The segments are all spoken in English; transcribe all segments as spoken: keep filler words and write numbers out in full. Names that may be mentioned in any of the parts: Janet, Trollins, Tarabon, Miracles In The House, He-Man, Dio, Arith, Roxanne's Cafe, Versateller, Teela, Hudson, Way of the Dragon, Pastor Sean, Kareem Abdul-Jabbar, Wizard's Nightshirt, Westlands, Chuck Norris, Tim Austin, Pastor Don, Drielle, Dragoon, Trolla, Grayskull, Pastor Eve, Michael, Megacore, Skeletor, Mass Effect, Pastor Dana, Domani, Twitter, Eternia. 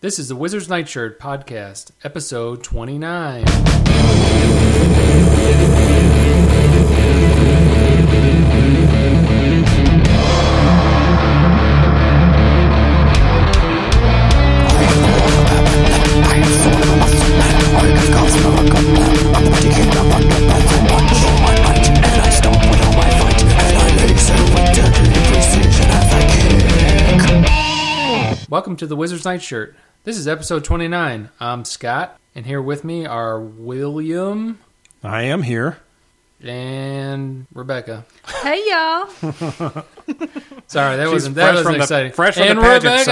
This is the Wizard's Nightshirt podcast, episode twenty-nine. Welcome to the Wizard's Nightshirt. This is episode twenty-nine. I'm Scott, and here with me are William. I am here. And Rebecca. Hey, y'all. Sorry, that She's wasn't that wasn't exciting. The, fresh from and the pageant.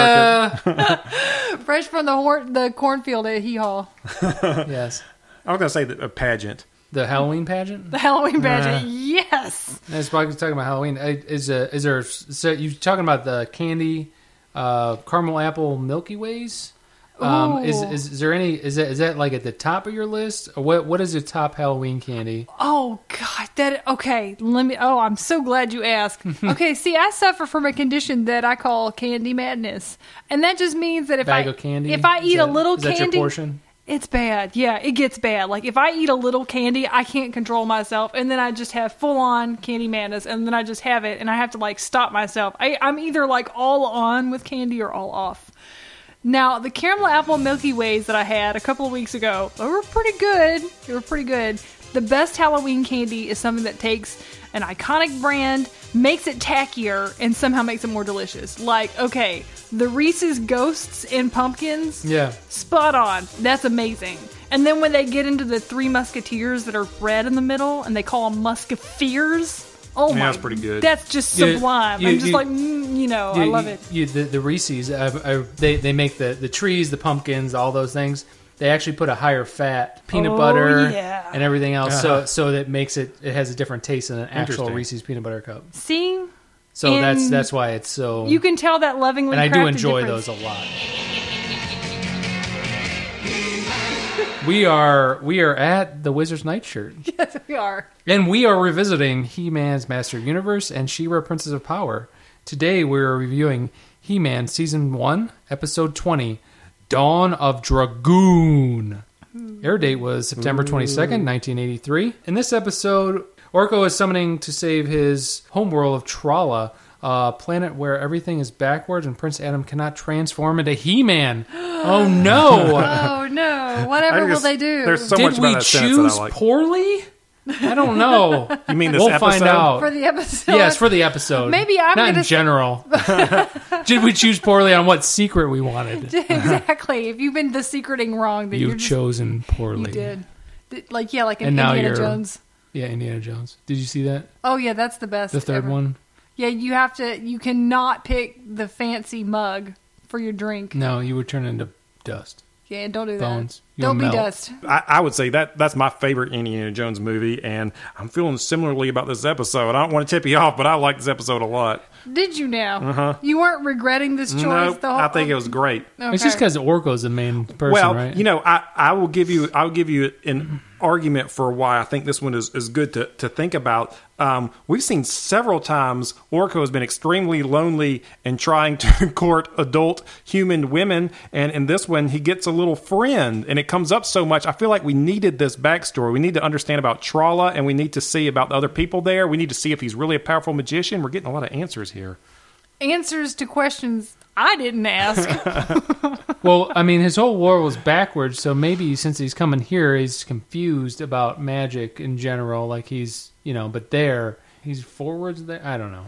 Fresh from the hor- the cornfield at Hee Haw. Yes. I was going to say the, a pageant. The Halloween pageant? The Halloween pageant, uh, yes. It's probably talking about Halloween. Is, uh, is there, so you're talking about the candy, uh, caramel apple Milky Ways? Um, is, is is there any is that is that like at the top of your list? Or what what is your top Halloween candy? Oh God, that okay. Let me. Oh, I'm so glad you asked. Okay, see, I suffer from a condition that I call candy madness, and that just means that if Bag I of candy? if I eat that, a little is candy, that your portion? It's bad. Yeah, it gets bad. Like if I eat a little candy, I can't control myself, and then I just have full on candy madness, and then I just have it, and I have to like stop myself. I, I'm either like all on with candy or all off. Now, the caramel apple Milky Ways that I had a couple of weeks ago, they were pretty good. They were pretty good. The best Halloween candy is something that takes an iconic brand, makes it tackier, and somehow makes it more delicious. Like, okay, the Reese's Ghosts and Pumpkins. Yeah. Spot on. That's amazing. And then when they get into the Three Musketeers that are red in the middle, and they call them Musketeers. Oh yeah, my, that's pretty good. That's just sublime. You, you, I'm just you, like, mm, you know, you, I love it. You, you, the, the Reese's, I, I, they, they make the, the trees, the pumpkins, all those things. They actually put a higher fat, peanut oh, butter, yeah. and everything else. Uh-huh. So so that makes it, it has a different taste than an actual Reese's peanut butter cup. See? So and that's that's why it's so... You can tell that lovingly crafted difference. And I do enjoy difference. those a lot. We are we are at the Wizard's Nightshirt. Yes, we are. And we are revisiting He-Man's Master of the Universe and She-Ra, Princess of Power. Today we are reviewing He-Man Season one, Episode twenty, Dawn of Dragoon. Air date was September twenty-second, nineteen eighty-three. In this episode, Orko is summoning to save his homeworld of Trolla, a planet where everything is backwards and Prince Adam cannot transform into He-Man. Oh, no. Oh, no. Whatever just, will they do? There's so Did much we about choose that I like. poorly? I don't know. You mean this we'll episode? We'll find out. For the episode? Yes, for the episode. Maybe I'm Not in say- general. Did we choose poorly on what secret we wanted? Exactly. If you've been the secreting wrong, then You've you're just, chosen poorly. You did. did. Like, yeah, like in and Indiana Jones. Yeah, Indiana Jones. Did you see that? Oh, yeah, that's the best. The third ever. one? Yeah, you have to, you cannot pick the fancy mug for your drink. No, you would turn into dust. Yeah, don't do Bones. that. You'll don't melt. be dust. I, I would say that that's my favorite Indiana Jones movie, and I'm feeling similarly about this episode. I don't want to tip you off, but I like this episode a lot. Did you now? Uh-huh. You weren't regretting this choice? Nope, the whole I think it was great. Okay. It's just because Orko's the main person, well, right? Well, you know, I, I will give you I'll give you an argument for why I think this one is, is good to, to think about. Um, we've seen several times Orko has been extremely lonely and trying to court adult human women, and in this one he gets a little friend, and it comes up so much. I feel like we needed this backstory. We need to understand about Trolla, and we need to see about the other people there. We need to see if he's really a powerful magician. We're getting a lot of answers here. Answers to questions I didn't ask. Well, I mean, his whole war was backwards, so maybe since he's coming here, he's confused about magic in general. Like he's, you know, but there, he's forwards there. I don't know.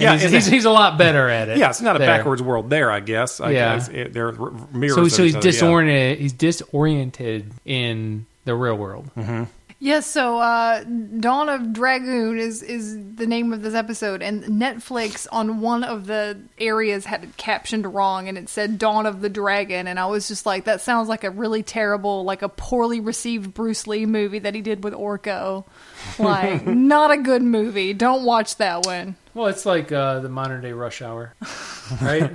yeah, he's, he's, he's a lot better at it. Yeah, it's not there. a backwards world there, I guess. I yeah. guess it, there are mirrors. So, so he's so, disoriented. Yeah. He's disoriented in the real world. Mm-hmm. Yes, so uh, Dawn of Dragoon is, is the name of this episode, and Netflix on one of the areas had it captioned wrong, and it said Dawn of the Dragon, and I was just like, that sounds like a really terrible, like a poorly received Bruce Lee movie that he did with Orko. Like, not a good movie. Don't watch that one. Well, it's like uh, the modern day Rush Hour, right?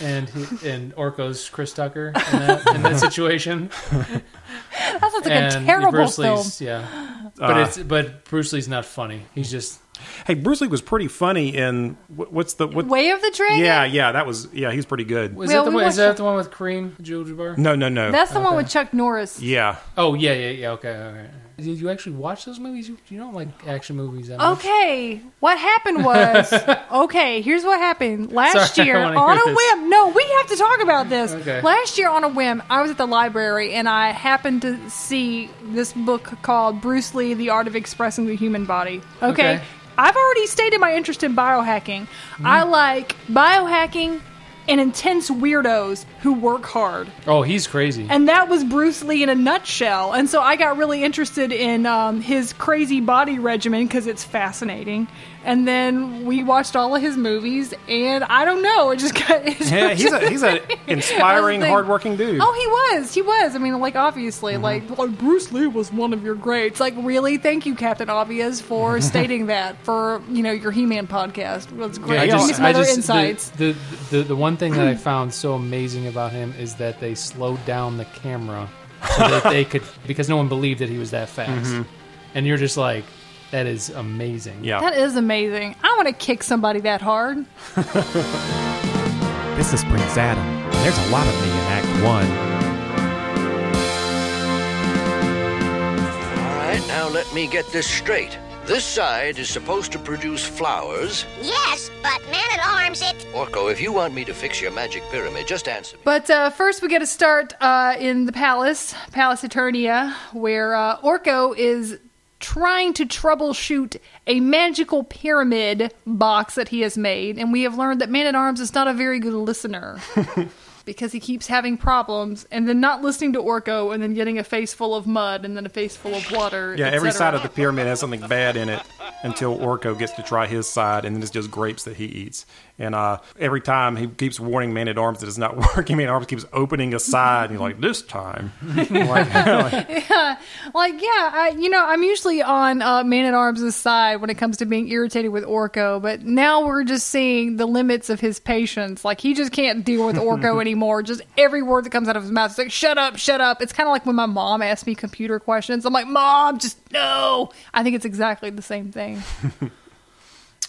And he, and Orko's Chris Tucker in that, in that situation. That sounds like and a terrible Bruce Lee's, film. Yeah, but uh, it's but Bruce Lee's not funny. He's just Hey, Bruce Lee was pretty funny in what's the what, Way of the Dragon? Yeah, yeah, that was yeah, he's pretty good. Was well, that the one, is that the one with Kareem Abdul-Jabbar? No, no, no. That's the okay. one with Chuck Norris. Yeah. Oh yeah, yeah, yeah. Okay, all right. Did you actually watch those movies? You, you don't like action movies that much. Okay, what happened was okay. Here's what happened last Sorry, year on a this. whim. No, we have to talk about this. Okay. Last year on a whim, I was at the library and I happened to see this book called Bruce Lee: The Art of Expressing the Human Body. Okay. okay. I've already stated my interest in biohacking. Mm. I like biohacking and intense weirdos who work hard. Oh, he's crazy. And that was Bruce Lee in a nutshell. And so I got really interested in um, his crazy body regimen because it's fascinating. And then we watched all of his movies, and I don't know. It just got... It just yeah, he's an he's a inspiring, like, hardworking dude. Oh, he was. He was. I mean, like, obviously. Mm-hmm. Like, like, Bruce Lee was one of your greats. Like, really? Thank you, Captain Obvious, for stating that for, you know, your He-Man podcast. Well, it's great. Yeah, I just, some I other just, insights. The, the, the, the one thing that I found so amazing about him is that they slowed down the camera so that they could... Because no one believed that he was that fast. Mm-hmm. And you're just like... That is amazing. Yeah. That is amazing. I want to kick somebody that hard. This is Prince Adam. There's a lot of me in Act One. All right, now let me get this straight. This side is supposed to produce flowers. Yes, but Man-at-Arms it... Orko, if you want me to fix your magic pyramid, just answer me. But uh, first we got to start uh, in the palace, Palace Eternia, where uh, Orko is... trying to troubleshoot a magical pyramid box that he has made, and we have learned that Man-at-Arms is not a very good listener because he keeps having problems and then not listening to Orko and then getting a face full of mud and then a face full of water. Yeah, every side of the pyramid has something bad in it until Orko gets to try his side, and then it's just grapes that he eats. And uh, every time he keeps warning Man-at-Arms that it's not working. Man-at-Arms keeps opening a side, and he's like, this time. like, yeah, like, yeah I, you know, I'm usually on uh, Man-at-Arms' side when it comes to being irritated with Orko, but now we're just seeing the limits of his patience. Like, he just can't deal with Orko anymore. Just every word that comes out of his mouth is like, shut up, shut up. It's kind of like when my mom asks me computer questions. I'm like, Mom, just no. I think it's exactly the same thing.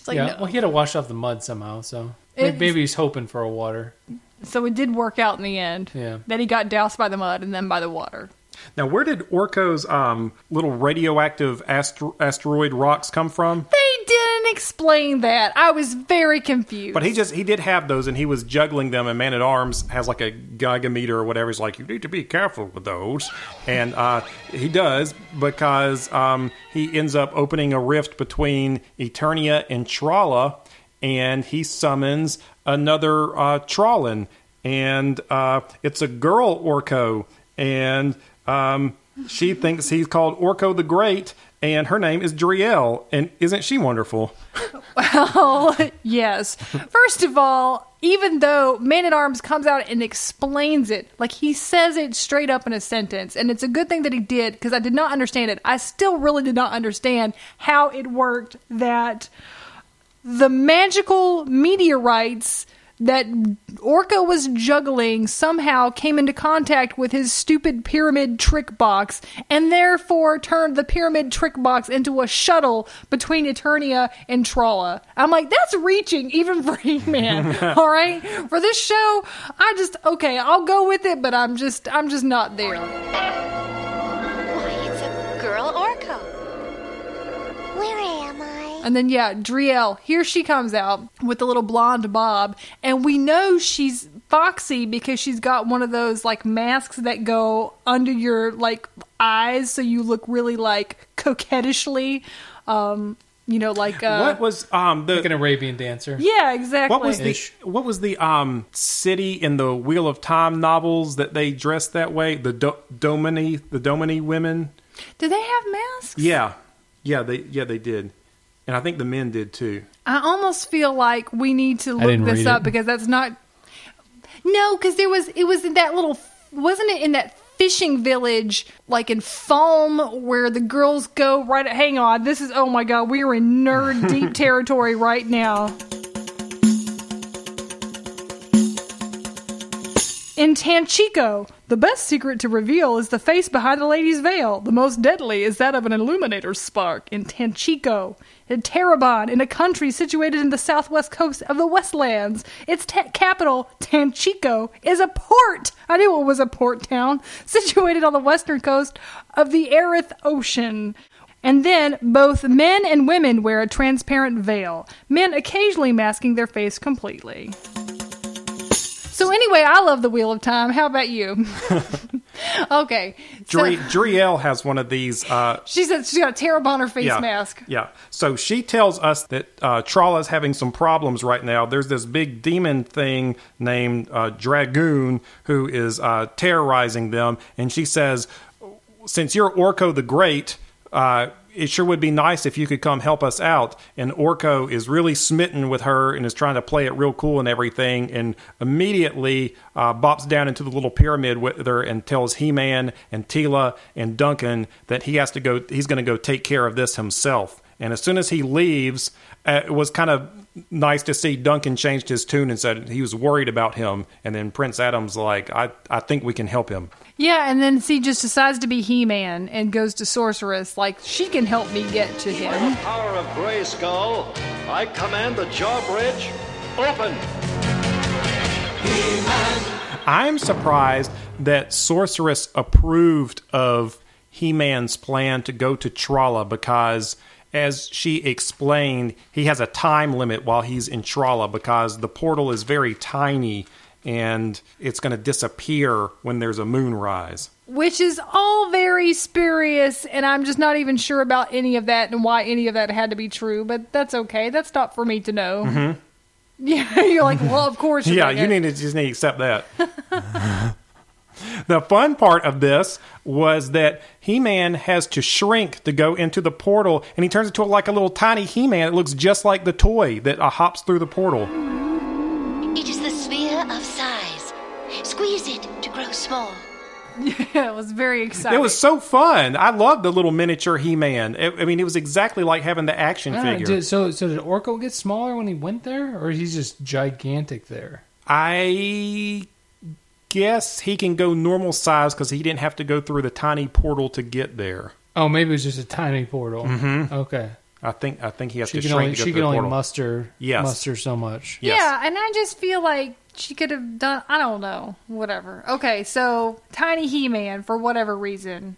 Like, yeah, no. Well, he had to wash off the mud somehow, so it, maybe he's hoping for a water. So it did work out in the end. Yeah. Then he got doused by the mud and then by the water. Now, where did Orko's um, little radioactive astro- asteroid rocks come from? They didn't explain that. I was very confused. But he just he did have those, and he was juggling them, and Man-at-Arms has like a gigameter or whatever. He's like, you need to be careful with those. And uh, he does, because um, he ends up opening a rift between Eternia and Trolla, and he summons another uh, Trollin. And uh, it's a girl Orko, and... Um, she thinks he's called Orko the Great, and her name is Drielle, and isn't she wonderful? Well, yes. First of all, even though Man-at-Arms comes out and explains it, like he says it straight up in a sentence, and it's a good thing that he did, because I did not understand it. I still really did not understand how it worked that the magical meteorites... that Orko was juggling somehow came into contact with his stupid pyramid trick box and therefore turned the pyramid trick box into a shuttle between Eternia and Trolla. I'm like, that's reaching even for He-Man. All right? For this show, I just, okay, I'll go with it, but I'm just, I'm just not there. Why, it's a girl Orko. Where am I? And then, yeah, Drielle, here she comes out with the little blonde bob. And we know she's foxy because she's got one of those, like, masks that go under your, like, eyes. So you look really, like, coquettishly, um, you know, like... Uh, what was um, the... Like an Arabian dancer. Yeah, exactly. What was Ish. the What was the um, city in the Wheel of Time novels that they dressed that way? The do- Domani, the Domani women? Did they have masks? Yeah. Yeah, they Yeah, they did. And I think the men did, too. I almost feel like we need to look this up it. because that's not... No, because there was it was in that little... Wasn't it in that fishing village, like in Foam, where the girls go right... Hang on, this is... Oh, my God, we are in nerd deep territory right now. In Tanchico, the best secret to reveal is the face behind the lady's veil. The most deadly is that of an illuminator's spark. In Tanchico. In Tarabon, in a country situated in the southwest coast of the Westlands. Its ta- capital, Tanchico, is a port. I knew it was a port town. Situated on the western coast of the Arith Ocean. And then, both men and women wear a transparent veil, men occasionally masking their face completely. So anyway, I love the Wheel of Time. How about you? Okay. So, Dri- Drielle has one of these. Uh, she said she's got a Tarabonner face yeah, mask. Yeah. So she tells us that uh, Trolla is having some problems right now. There's this big demon thing named uh, Dragoon who is uh, terrorizing them. And she says, since you're Orko the Great... Uh, it sure would be nice if you could come help us out. And Orko is really smitten with her and is trying to play it real cool and everything, and immediately uh, bops down into the little pyramid with her and tells He-Man and Teela and Duncan that he has to go. He's going to go take care of this himself. And as soon as he leaves, uh, it was kind of nice to see Duncan changed his tune and said he was worried about him. And then Prince Adam's like, I, I think we can help him. Yeah, and then he just decides to be He-Man and goes to Sorceress, like, she can help me get to him. By the power of Grayskull, I command the jaw bridge, open! He-Man. I'm surprised that Sorceress approved of He-Man's plan to go to Trolla because, as she explained, he has a time limit while he's in Trolla because the portal is very tiny and it's going to disappear when there's a moonrise. Which is all very spurious, and I'm just not even sure about any of that and why any of that had to be true, but that's okay. That's not for me to know. Mm-hmm. Yeah, you're like, well, of course. You're yeah, you need to just need to accept that. The fun part of this was that He-Man has to shrink to go into the portal, and he turns into like a little tiny He-Man. It looks just like the toy that uh, hops through the portal. It is the sphere of size. Squeeze it to grow small. Yeah, it was very exciting. It was so fun. I loved the little miniature He-Man. It, I mean, it was exactly like having the action ah, figure. Did, so, so did Orko get smaller when he went there, or he's just gigantic there? I guess he can go normal size because he didn't have to go through the tiny portal to get there. Oh, maybe it was just a tiny portal. Mm-hmm. Okay. I think I think he has she to shrink only, to go She can only portal. muster yes. muster so much. Yes. Yeah, and I just feel like she could have done, I don't know, whatever. Okay, so tiny He-Man for whatever reason.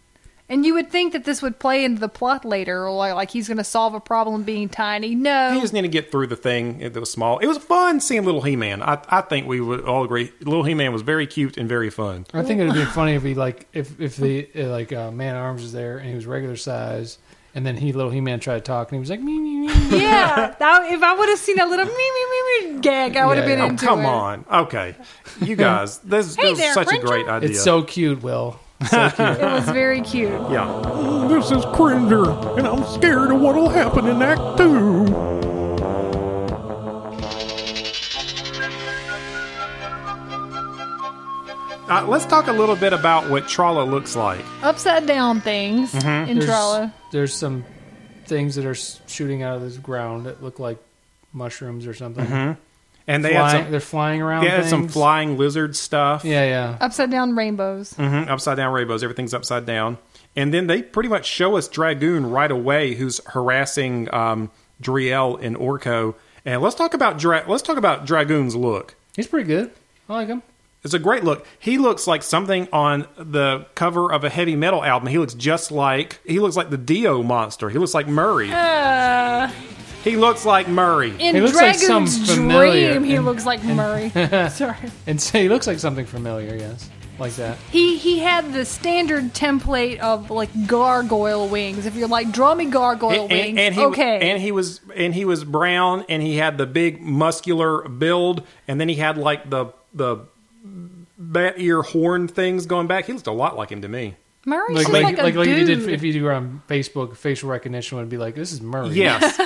And you would think that this would play into the plot later, or like, like he's going to solve a problem being tiny. No. He just needed to get through the thing that was small. It was fun seeing Little He-Man. I, I think we would all agree. Little He-Man was very cute and very fun. I think it would be funny if he like if if the like uh, Man-at-Arms was there and he was regular size. And then he, little He-Man, tried to talk, and he was like, me, me, me. Yeah, that, if I would have seen a little me, me, me, me gag, I would have yeah, been oh, into it. Oh, come on. Okay. You guys, this, hey this there, was such Cringer. a great idea. It's so cute, Will. So cute. It was very cute. Yeah. This is Cringer, and I'm scared of what'll happen in Act Two. Uh, let's talk a little bit about what Trolla looks like. Upside down things mm-hmm. in there's, Trolla. There's some things that are shooting out of the ground that look like mushrooms or something. Mm-hmm. And they flying, some, they're flying around. Yeah, some flying lizard stuff. Yeah, yeah. Upside down rainbows. Mm-hmm. Upside down rainbows. Everything's upside down. And then they pretty much show us Dragoon right away, who's harassing um, Drielle and Orko. And let's talk about Dra- let's talk about Dragoon's look. He's pretty good. I like him. It's a great look. He looks like something on the cover of a heavy metal album. He looks just like... He looks like the Dio monster. He looks like Murray. Uh, he looks like Murray. In he looks Dragon's like some familiar, Dream, he and, looks like and, Murray. Sorry. And so he looks like something familiar, yes. Like that. He he had the standard template of like gargoyle wings. If you're like, draw me gargoyle and, wings, and, and he, okay. And he was and he was brown, and he had the big muscular build, and then he had like the the... bat ear horn things going back. He looked a lot like him to me. Murray like, like, like, like, like you did if you do on Facebook, facial recognition would be like, this is Murray. Yes.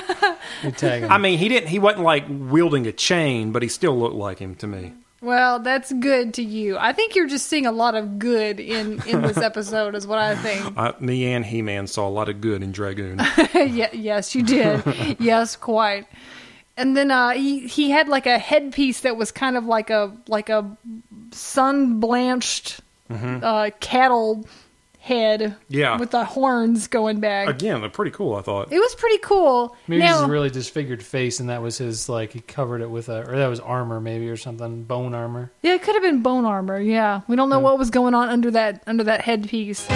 Tag him. I mean, he didn't he wasn't like wielding a chain, but he still looked like him to me. Well, that's good to you. I think you're just seeing a lot of good in, in this episode is what I think. Uh, me and He-Man saw a lot of good in Dragoon. yeah, yes, you did. Yes, quite. And then uh, he he had like a headpiece that was kind of like a like a sun-blanched mm-hmm. uh, cattle head yeah. with the horns going back. Again, they're pretty cool, I thought. It was pretty cool. Maybe now, his really disfigured face, and that was his, like, he covered it with a, or that was armor maybe or something, bone armor. Yeah, it could have been bone armor, yeah. We don't know yeah. what was going on under that under that headpiece.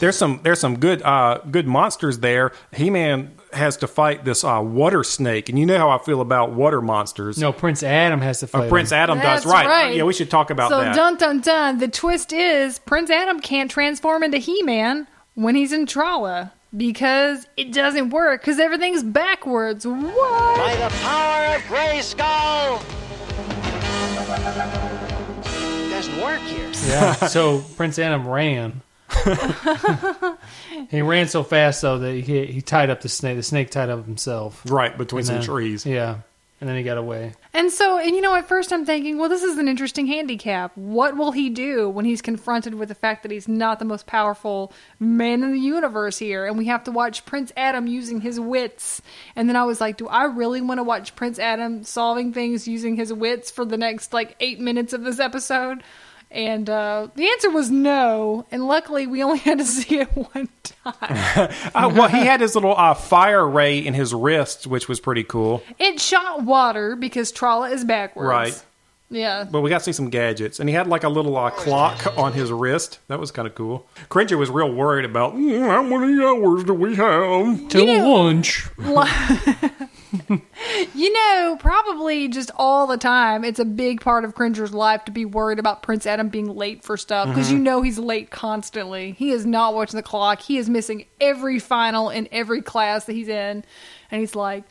There's some there's some good uh, good monsters there. He-Man has to fight this uh, water snake, and you know how I feel about water monsters. No, Prince Adam has to fight. Oh, Prince Adam does, right. right. Yeah, we should talk about so, that. So dun dun dun. The twist is Prince Adam can't transform into He-Man when he's in Trolla because it doesn't work because everything's backwards. What? By the power of Grayskull, doesn't work here. Yeah. So Prince Adam ran. He ran so fast though that he he tied up the snake. The snake tied up himself right between some trees. Yeah, and then he got away. And so, and you know, at first I'm thinking, well, this is an interesting handicap. What will he do when he's confronted with the fact that he's not the most powerful man in the universe here, and we have to watch Prince Adam using his wits? And then I was like, do I really want to watch Prince Adam solving things using his wits for the next like eight minutes of this episode? And uh, the answer was no. And luckily, we only had to see it one time. uh, well, he had his little uh, fire ray in his wrist, which was pretty cool. It shot water because Trolla is backwards. Right. Yeah. But we got to see some gadgets. And he had like a little uh, clock on his wrist. That was kind of cool. Cringer was real worried about, mm, how many hours do we have till you know, lunch? You know, probably just all the time, it's a big part of Cringer's life to be worried about Prince Adam being late for stuff, because mm-hmm. you know he's late constantly. He is not watching the clock. He is missing every final in every class that he's in. And he's like,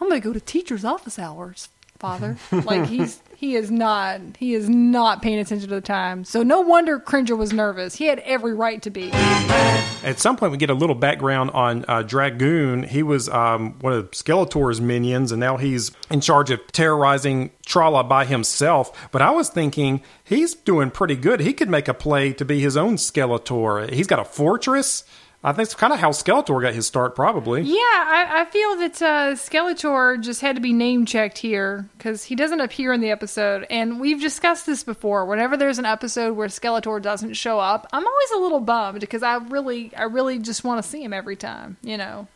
I'm going to go to teacher's office hours, Father. Like, he's he is not he is not paying attention to the time. So no wonder Cringer was nervous. He had every right to be. At some point, we get a little background on uh, Dragoon. He was um, one of Skeletor's minions, and now he's in charge of terrorizing Trolla by himself. But I was thinking, he's doing pretty good. He could make a play to be his own Skeletor. He's got a fortress. I think it's kind of how Skeletor got his start, probably. Yeah, I, I feel that uh, Skeletor just had to be name-checked here, because he doesn't appear in the episode. And we've discussed this before. Whenever there's an episode where Skeletor doesn't show up, I'm always a little bummed, because I really I really just want to see him every time, you know.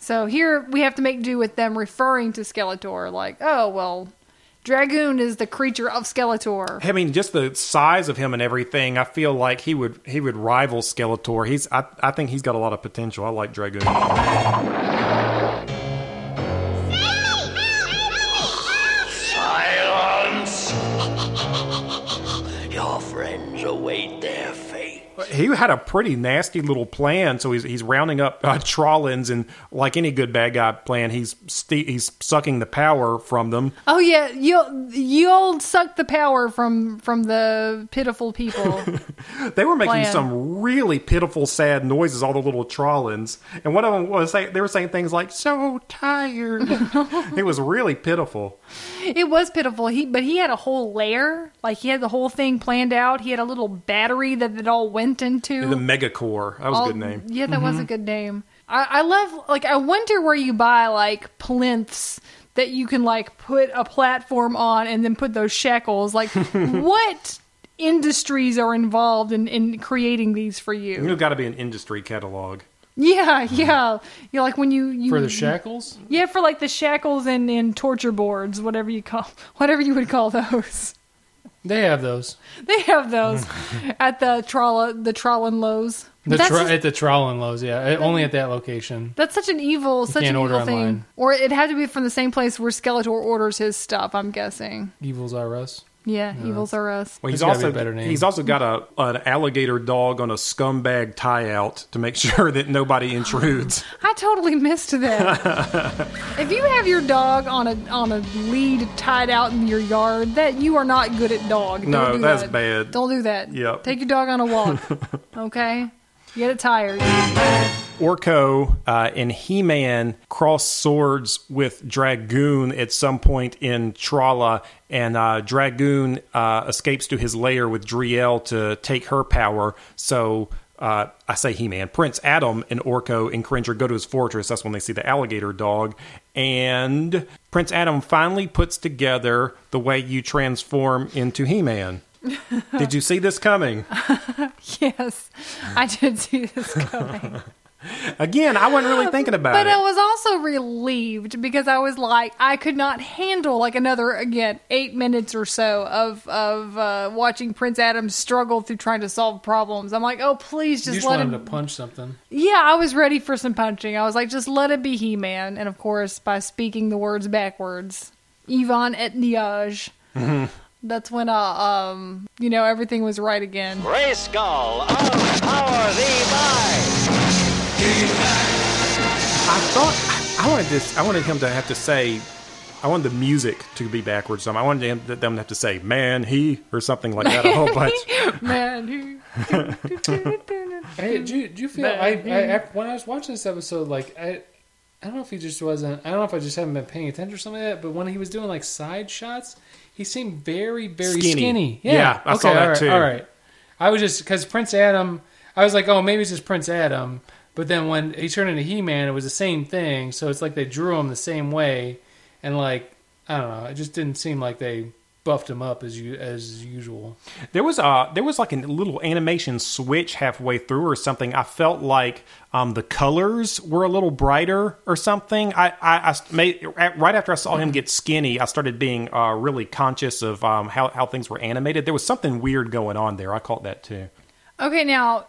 So here we have to make do with them referring to Skeletor, like, oh, well, Dragoon is the creature of Skeletor. I mean, just the size of him and everything, I feel like he would he would rival Skeletor. He's I, I think he's got a lot of potential. I like Dragoon. Silence! Your friends await their fate. He had a pretty nasty little plan, so he's he's rounding up uh, Trollins, and like any good bad guy plan, he's st- he's sucking the power from them. Oh yeah, you you'll suck the power from from the pitiful people. They were making plan. some really pitiful, sad noises. All the little Trollins, and one of them was saying, they were saying things like "so tired." It was really pitiful. It was pitiful. He but he had a whole lair, like he had the whole thing planned out. He had a little battery that it all went into. The Megacore. That was All, a good name. Yeah, that mm-hmm. was a good name. I, I love, like, I wonder where you buy, like, plinths that you can, like, put a platform on and then put those shackles. Like, what industries are involved in, in creating these for you? You've got to be an industry catalog. Yeah, yeah. You're like when you, you for the shackles? Yeah, for, like, the shackles and, and torture boards, whatever you call, whatever you would call those. They have those. They have those at the Trolla, the Trollin Lowe's. The tr- just, at the Trollin Lowe's, yeah. It, only at that location. That's such an evil, such an evil thing. Online. Or it had to be from the same place where Skeletor orders his stuff, I'm guessing. Evils Are Us. Yeah, yeah. Evils Are Us. Well, he's also, be he's also got a an alligator dog on a scumbag tie-out to make sure that nobody intrudes. I totally missed that. If you have your dog on a on a lead tied out in your yard, that you are not good at dog. Don't no, do that's that. bad. Don't do that. Yep. Take your dog on a walk, okay? Get it tired. Orko uh, and He-Man cross swords with Dragoon at some point in Trolla, and uh, Dragoon uh, escapes to his lair with Drielle to take her power. So uh, I say He-Man. Prince Adam and Orko and Cringer go to his fortress. That's when they see the alligator dog. And Prince Adam finally puts together the way you transform into He-Man. Did you see this coming? Yes, I did see this coming. Again, I wasn't really thinking about but it. But I was also relieved because I was like, I could not handle like another, again, eight minutes or so of of uh, watching Prince Adam struggle through trying to solve problems. I'm like, oh, please just, just let him... to punch something. Yeah, I was ready for some punching. I was like, just let it be He-Man. And of course, by speaking the words backwards, Ivan et Niage. Mm-hmm. That's when, uh, um, you know, everything was right again. Grayskull, of power thee by. I thought I wanted this. I wanted him to have to say. I wanted the music to be backwards. So I wanted him, them to have to say "man he" or something like that a whole bunch. Man he. Hey, do you, do you feel? I, I when I was watching this episode, like I. I don't know if he just wasn't... I don't know if I just haven't been paying attention or something like that, but when he was doing, like, side shots, he seemed very, very skinny. skinny. Yeah. yeah, I okay, saw that, all right, too. All right. I was just... Because Prince Adam... I was like, oh, maybe it's just Prince Adam, but then when he turned into He-Man, it was the same thing, so it's like they drew him the same way, and, like, I don't know. It just didn't seem like they buffed him up as you, as usual. There was, a, there was, like, a little animation switch halfway through or something. I felt like... Um, the colors were a little brighter or something. I, I, I made, right after I saw him get skinny, I started being uh, really conscious of um, how, how things were animated. There was something weird going on there. I caught that too. Okay, now,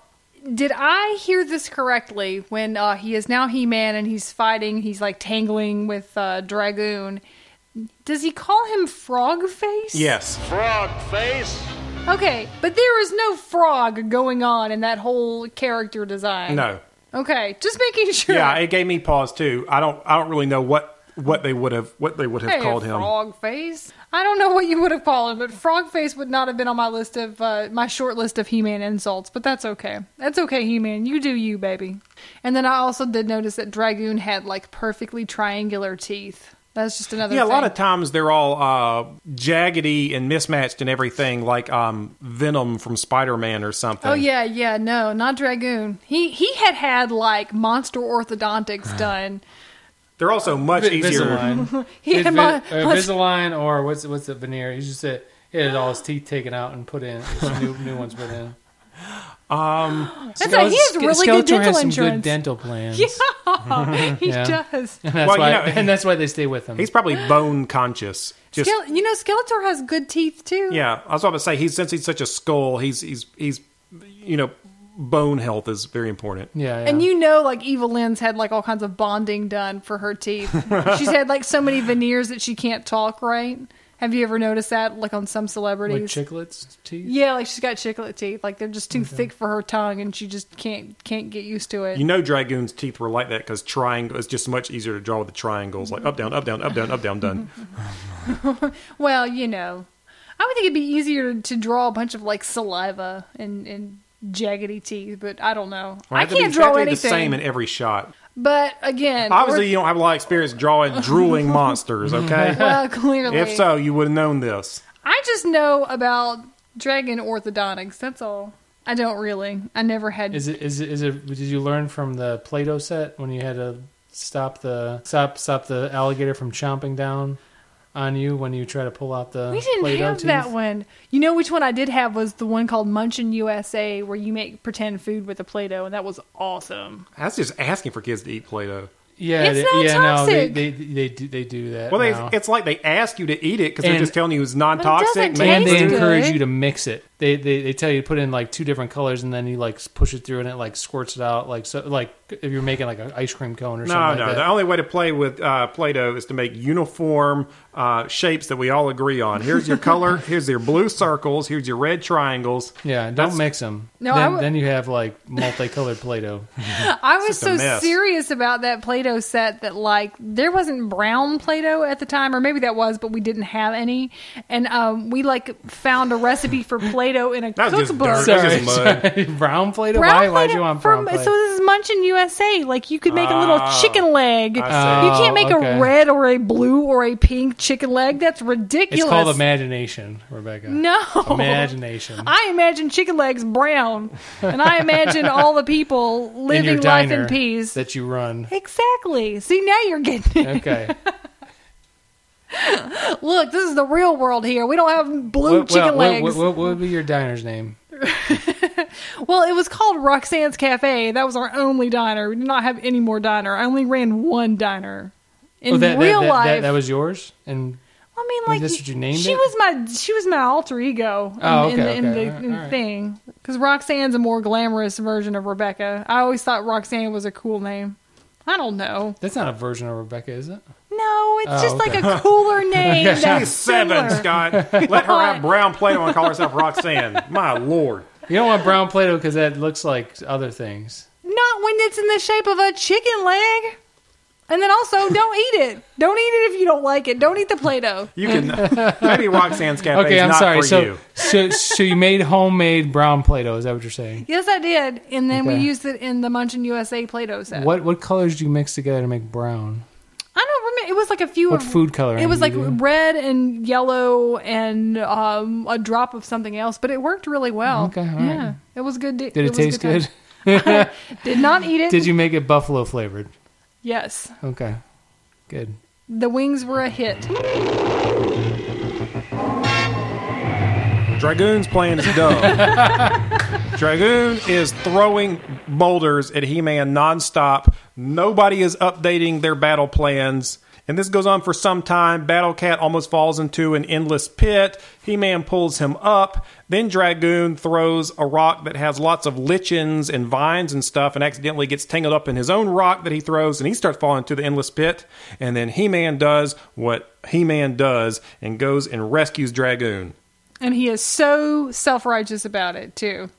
did I hear this correctly when uh, he is now He-Man and he's fighting, he's like tangling with uh, Dragoon. Does he call him Frog Face? Yes. Frog Face? Okay, but there is no frog going on in that whole character design. No. Okay, just making sure. Yeah, it gave me pause too. I don't, I don't really know what, what they would have, what they would have hey, called him. Frog Face. I don't know what you would have called him, but Frog Face would not have been on my list of uh, my short list of He-Man insults. But that's okay. That's okay, He-Man. You do you, baby. And then I also did notice that Dragoon had like perfectly triangular teeth. That's just another yeah, thing. Yeah, a lot of times they're all uh, jaggedy and mismatched and everything, like um, Venom from Spider-Man or something. Oh, yeah, yeah, no, not Dragoon. He he had had, like, monster orthodontics done. They're also much v- easier. Invisalign. he had vi- my, uh, Invisalign or what's what's the veneer? He just said he had all his teeth taken out and put in. new, new ones put in. Um, that's Skeletor, like he has really Skeletor good dental has insurance. Good dental plans. Yeah, he yeah. does. And that's, well, why, you know, and that's why they stay with him. He's probably bone conscious. Just Skele- you know, Skeletor has good teeth too. Yeah, I was about to say he's since he's such a skull, he's he's he's you know, bone health is very important. Yeah, yeah. And you know, like Eva Lynn's had like all kinds of bonding done for her teeth. She's had like so many veneers that she can't talk right. Have you ever noticed that, like, on some celebrities? Like chiclets teeth? Yeah, like, she's got chiclet teeth. Like, they're just too okay. thick for her tongue, and she just can't can't get used to it. You know Dragoon's teeth were like that, because triangle is just much easier to draw with the triangles. Like, up, down, up, down, up, down, up, down, done. Well, you know. I would think it'd be easier to draw a bunch of, like, saliva and, and jaggedy teeth, but I don't know. Well, I can't exactly draw anything. It's the same in every shot. But again, obviously, you don't have a lot of experience drawing drooling monsters, okay? Well, clearly, if so, you would have known this. I just know about Dragon orthodontics. That's all. I don't really. I never had. Is it? Is it? Is it? Did you learn from the Play-Doh set when you had to stop the stop stop the alligator from chomping down on you when you try to pull out the? We didn't Play-Doh have teeth? That one. You know which one I did have was the one called Munchin' U S A, where you make pretend food with a Play-Doh, and that was awesome. That's just asking for kids to eat Play-Doh. Yeah, it's they, not yeah, toxic. No, they, they they do they do that. Well, they, it's like they ask you to eat it because they're just telling you it's non-toxic. It and they encourage good. You to mix it. They, they they tell you to put in like two different colors, and then you like push it through, and it like squirts it out. Like so, like if you're making like an ice cream cone or no, something. No, no. Like the only way to play with uh, Play-Doh is to make uniform uh, shapes that we all agree on. Here's your color. Here's your blue circles. Here's your red triangles. Yeah, don't That's, mix them. No, then, w- then you have like multicolored Play-Doh. I was so serious about that Play-Doh set that like there wasn't brown Play-Doh at the time, or maybe that was, but we didn't have any, and um, we like found a recipe for Play-Doh. Play-Doh in a That's cookbook. Sorry, sorry. Brown Play-Doh? Brown why, Play-Doh why'd you want brown from, Play-Doh? So this is Munchin' U S A. Like, you could make oh, a little chicken leg. You can't make okay. a red or a blue or a pink chicken leg. That's ridiculous. It's called imagination, Rebecca. No. Imagination. I imagine chicken legs brown. And I imagine all the people living in your diner life in peace. That you run. Exactly. See, now you're getting it. Okay. Look, this is the real world here. We don't have blue what, chicken well, legs. What, what, what would be your diner's name? Well, it was called Roxanne's Cafe. That was our only diner. We did not have any more diner. I only ran one diner. In oh, that, real that, that, life. That, that was yours? And I mean, like, that's what you named she it? was my she was my alter ego in, oh, okay, in the, okay. in the, in the right. thing. Because Roxanne's a more glamorous version of Rebecca. I always thought Roxanne was a cool name. I don't know. That's not a version of Rebecca, is it? No, it's oh, just okay. like a cooler name. Okay. That's She's seven, similar. Scott. Let her have brown Play-Doh and call herself Roxanne. My Lord. You don't want brown Play-Doh because that looks like other things. Not when it's in the shape of a chicken leg. And then also, don't eat it. Don't eat it if you don't like it. Don't eat the Play-Doh. You can maybe Roxanne's Cafe okay, is I'm not sorry. for so, you. So, so you made homemade brown Play-Doh. Is that what you're saying? Yes, I did. And then okay. we used it in the Munchin U S A Play-Doh set. What what colors do you mix together to make brown? I don't remember. It was like a few. What of, food color? It was like do? red and yellow and um, a drop of something else. But it worked really well. Okay, all right. Yeah, it was good. Di- did it, it taste good? good? I did not eat it. Did you make it buffalo flavored? Yes. Okay. Good. The wings were a hit. Dragoon's playing is dumb. Dragoon is throwing boulders at He-Man nonstop. Nobody is updating their battle plans. And this goes on for some time. Battle Cat almost falls into an endless pit. He-Man pulls him up. Then Dragoon throws a rock that has lots of lichens and vines and stuff and accidentally gets tangled up in his own rock that he throws, and he starts falling into the endless pit. And then He-Man does what He-Man does and goes and rescues Dragoon. And he is so self-righteous about it, too.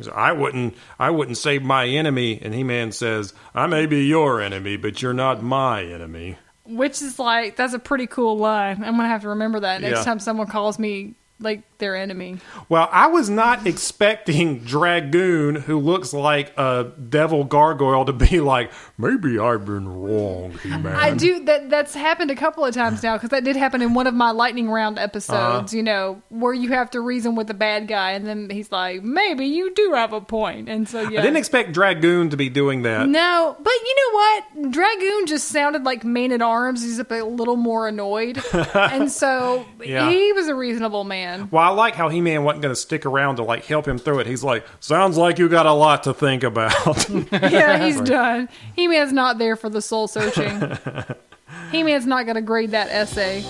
So I wouldn't I wouldn't save my enemy. And He-Man says, I may be your enemy, but you're not my enemy. Which is like, that's a pretty cool line. I'm going to have to remember that next yeah. time someone calls me, like, their enemy. Well, I was not expecting Dragoon, who looks like a devil gargoyle, to be like, maybe I've been wrong, He-Man. I do. That, that's happened a couple of times now, because that did happen in one of my lightning round episodes, uh-huh. you know, where you have to reason with the bad guy, and then he's like, maybe you do have a point. And so, yeah. I didn't expect Dragoon to be doing that. No, but you know what? Dragoon just sounded like Man-at-Arms. He's a little more annoyed. And so, yeah. he was a reasonable man. Well, I like how He-Man wasn't going to stick around to, like, help him through it. He's like, sounds like you got a lot to think about. Yeah, he's done. He-Man's not there for the soul searching. He-Man's not going to grade that essay.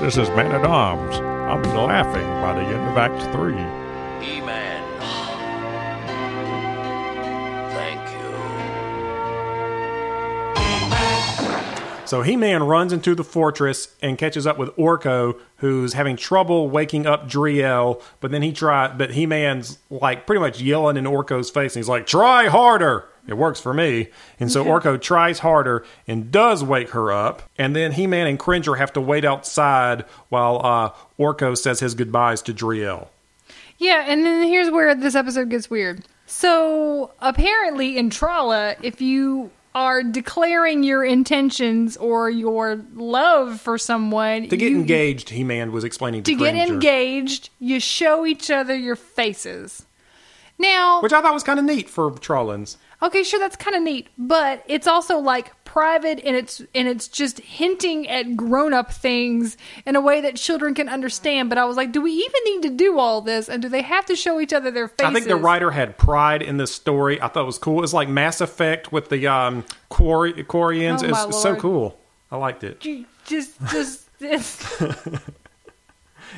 This is Man at Arms. I'm laughing by the end of Act three. He-Man. So He-Man runs into the fortress and catches up with Orko, who's having trouble waking up Drielle. But then he tried, but He-Man's like pretty much yelling in Orko's face, and he's like, "Try harder." It works for me. And so Orko tries harder and does wake her up. And then He-Man and Cringer have to wait outside while uh, Orko says his goodbyes to Drielle. Yeah, and then here's where this episode gets weird. So apparently in Trolla, if you are declaring your intentions or your love for someone. To get you, engaged, He-Man was explaining to, to Cringer. To get engaged, you show each other your faces. Now, which I thought was kind of neat for Trollins. Okay, sure, that's kind of neat, but it's also like private, and it's and it's just hinting at grown-up things in a way that children can understand. But I was like, do we even need to do all this? And do they have to show each other their faces? I think the writer had pride in this story. I thought it was cool. It's like Mass Effect with the um, Quarians. Quar- oh, it's Lord. so cool. I liked it. Just, just, it's...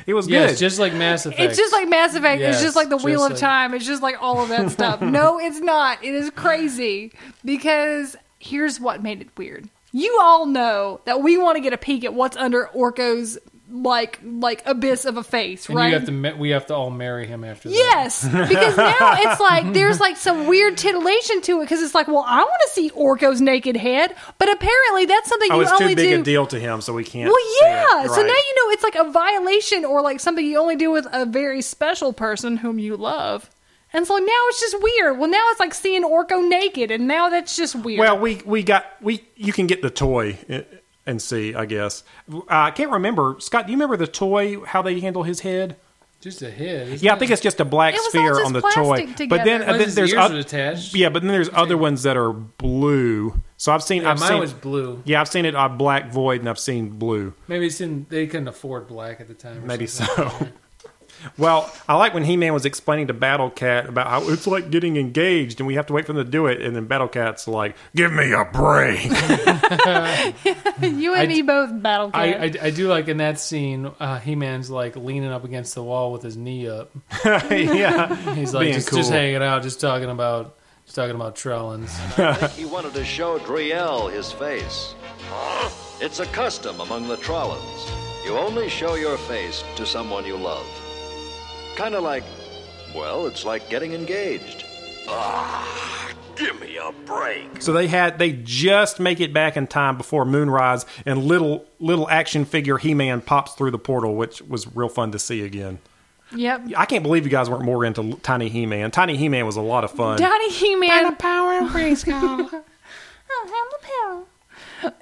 It was yes, good. It's just like Mass Effect. It's just like Mass Effect. Yes, it's just like the just Wheel of like... Time. It's just like all of that stuff. No, it's not. It is crazy. Because here's what made it weird. You all know that we want to get a peek at what's under Orko's like like abyss of a face, and right? You have to, we have to all marry him after that. Yes, because now it's like there's like some weird titillation to it, because it's like, well, I want to see Orko's naked head, but apparently that's something oh, you only do. It's too big do. a deal to him, so we can't. Well, yeah. Right. So now you know it's like a violation or like something you only do with a very special person whom you love. And so now it's just weird. Well, now it's like seeing Orko naked, and now that's just weird. Well, we we got we you can get the toy. It, And see, I guess. Uh, I can't remember. Scott, do you remember the toy, how they handle his head? Just a head. Yeah, it? I think it's just a black sphere on the toy. Together. But then, well, then there's other, attached. Yeah, but then there's other ones that are blue So I've seen. Yeah, I've mine seen, was blue. Yeah, I've seen it on Black Void, and I've seen blue. Maybe it's in, they couldn't afford black at the time. Or maybe something. So. Well, I like when He-Man was explaining to Battle Cat about how it's like getting engaged, and we have to wait for them to do it. And then Battle Cat's like, "Give me a break." You and I, me both, Battle Cat. I, I, I do like in that scene, uh, He-Man's like leaning up against the wall with his knee up. Yeah, he's like just, cool. just hanging out, just talking about. He's talking about Trollins. I think he wanted to show Drielle his face. It's a custom among the Trollins. You only show your face to someone you love. Kind of like, well, it's like getting engaged. Ah, give me a break. So they had, they just make it back in time before Moonrise, and little little action figure He-Man pops through the portal, which was real fun to see again. Yep. I can't believe you guys weren't more into Tiny He-Man. Tiny He-Man was a lot of fun. Tiny He-Man. I'm the power and praise God. I have the power.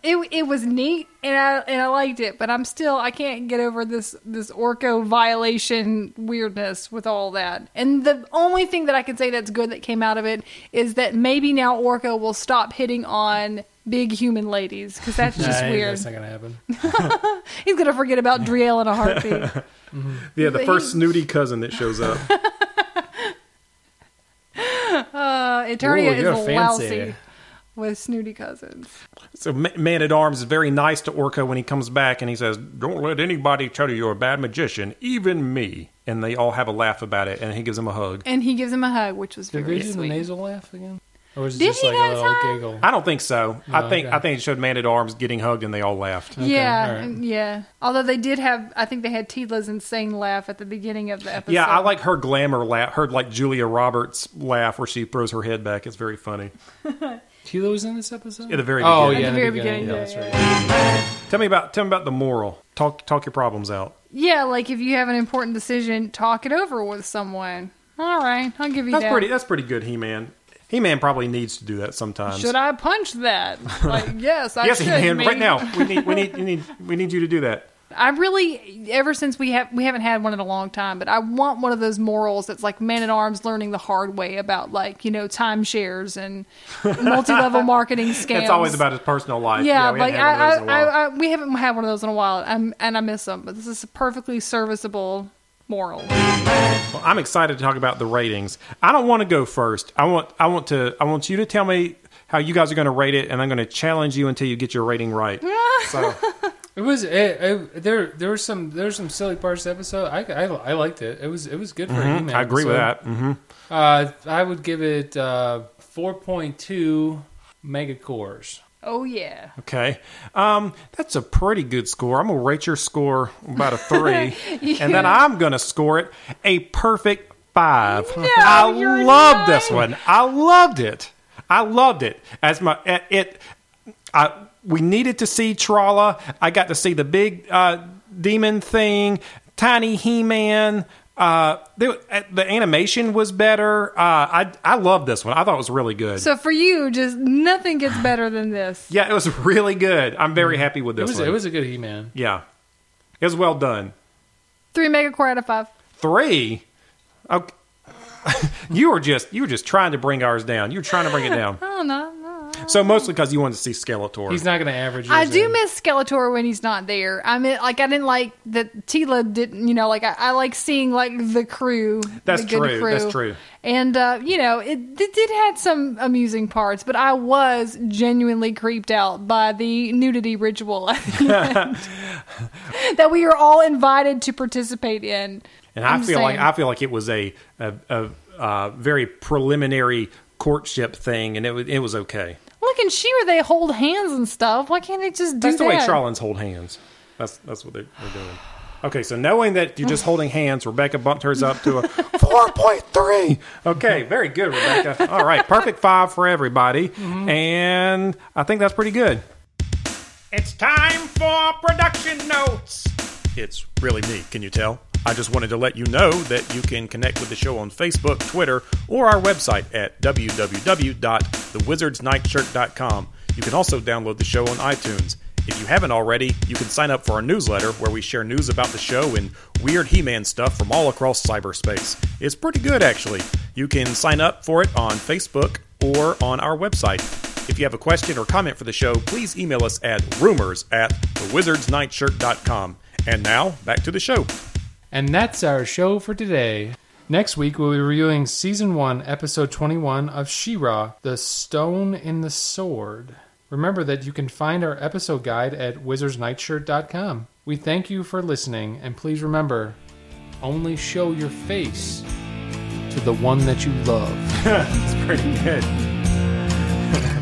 It it was neat, and I and I liked it, but I'm still I can't get over this this Orko violation weirdness with all that. And the only thing that I can say that's good that came out of it is that maybe now Orko will stop hitting on big human ladies, because that's just nah, weird. That's not gonna happen. He's gonna forget about Drielle in a heartbeat. Mm-hmm. Yeah, the first snooty cousin that shows up. uh, Eternia Ooh, is lousy with snooty cousins. So Man-at-Arms is very nice to Orko when he comes back, and he says, "Don't let anybody tell you you're a bad magician, even me." And they all have a laugh about it, and he gives him a hug. And he gives him a hug, which was Did very sweet. Did he do the nasal laugh again? Or was it Did just like a little hug? giggle? I don't think so. No, I think okay. I think it showed Man-at-Arms getting hugged and they all laughed. Okay. Yeah, all right. yeah. Although they did have, I think they had Teela's insane laugh at the beginning of the episode. Yeah, I like her glamour laugh, her like Julia Roberts laugh where she throws her head back. It's very funny. Teela was in this episode? At the very beginning. Oh, yeah, at the very beginning. beginning. Yeah, that's right. Yeah. Tell me about tell me about the moral. Talk talk your problems out. Yeah, like if you have an important decision, talk it over with someone. All right, I'll give you that's that. Pretty, that's pretty good, He-Man. He-Man probably needs to do that sometimes. Should I punch that? Like, yes, I yes, should. Yes, He-Man, right now. We need, we need, we need, we need you to do that. I really, ever since we have, we haven't had one in a long time, but I want one of those morals that's like Man-at-Arms learning the hard way about, like, you know, timeshares and multi-level marketing scams. It's always about his personal life. Yeah, yeah like I, I, I, I, we haven't had one of those in a while, I'm, and I miss them. But this is a perfectly serviceable moral. Well, I'm excited to talk about the ratings. I don't want to go first. I want I want to I want you to tell me how you guys are going to rate it, and I'm going to challenge you until you get your rating right. So it was it, it, there there were some there were some silly parts of the episode. I, I, I liked it. It was it was good for mm-hmm. He-Man. I agree so, with that. Mm-hmm. Uh, I would give it uh, four point two megacores. Oh yeah. Okay, um, that's a pretty good score. I'm gonna rate your score about a three, yeah. and then I'm gonna score it a perfect five. No, I loved this one. I loved it. I loved it. As my it, I we needed to see Trolla. I got to see the big uh, demon thing, Tiny He-Man. Uh, they, the animation was better. Uh, I I loved this one. I thought it was really good. So for you, just nothing gets better than this. Yeah, it was really good. I'm very happy with this it was, one. It was a good He-Man. Yeah. It was well done. Three megacore out of five. Three? Okay. you were just you were just trying to bring ours down. You were trying to bring it down. I don't know. So mostly because you wanted to see Skeletor. He's not going to average. I do in. miss Skeletor when he's not there. I mean, like I didn't like that Teela didn't. You know, like I, I like seeing like the crew. That's the true. Good crew. That's true. And uh, you know, it, it did had some amusing parts, but I was genuinely creeped out by the nudity ritual at the end that we are all invited to participate in. And I'm I feel saying. like I feel like it was a a, a, a very preliminary courtship thing, and it was it was okay. Look, and She-Ra, they hold hands and stuff. Why can't they just do that? That's the way Trollins hold hands. That's that's what they're, they're doing. Okay, so knowing that you're just holding hands, Rebecca bumped hers up to a four point three. Okay, very good, Rebecca. All right, perfect five for everybody. Mm-hmm. And I think that's pretty good. It's time for production notes. It's really neat, can you tell? I just wanted to let you know that you can connect with the show on Facebook, Twitter, or our website at w w w dot the wizards nightshirt dot com. You can also download the show on iTunes. If you haven't already, you can sign up for our newsletter where we share news about the show and weird He-Man stuff from all across cyberspace. It's pretty good, actually. You can sign up for it on Facebook or on our website. If you have a question or comment for the show, please email us at rumors at the wizards nightshirt dot com. And now, back to the show. And that's our show for today. Next week, we'll be reviewing Season one, Episode twenty-one of She-Ra, The Stone in the Sword. Remember that you can find our episode guide at wizards nightshirt dot com. We thank you for listening, and please remember, only show your face to the one that you love. That's pretty good.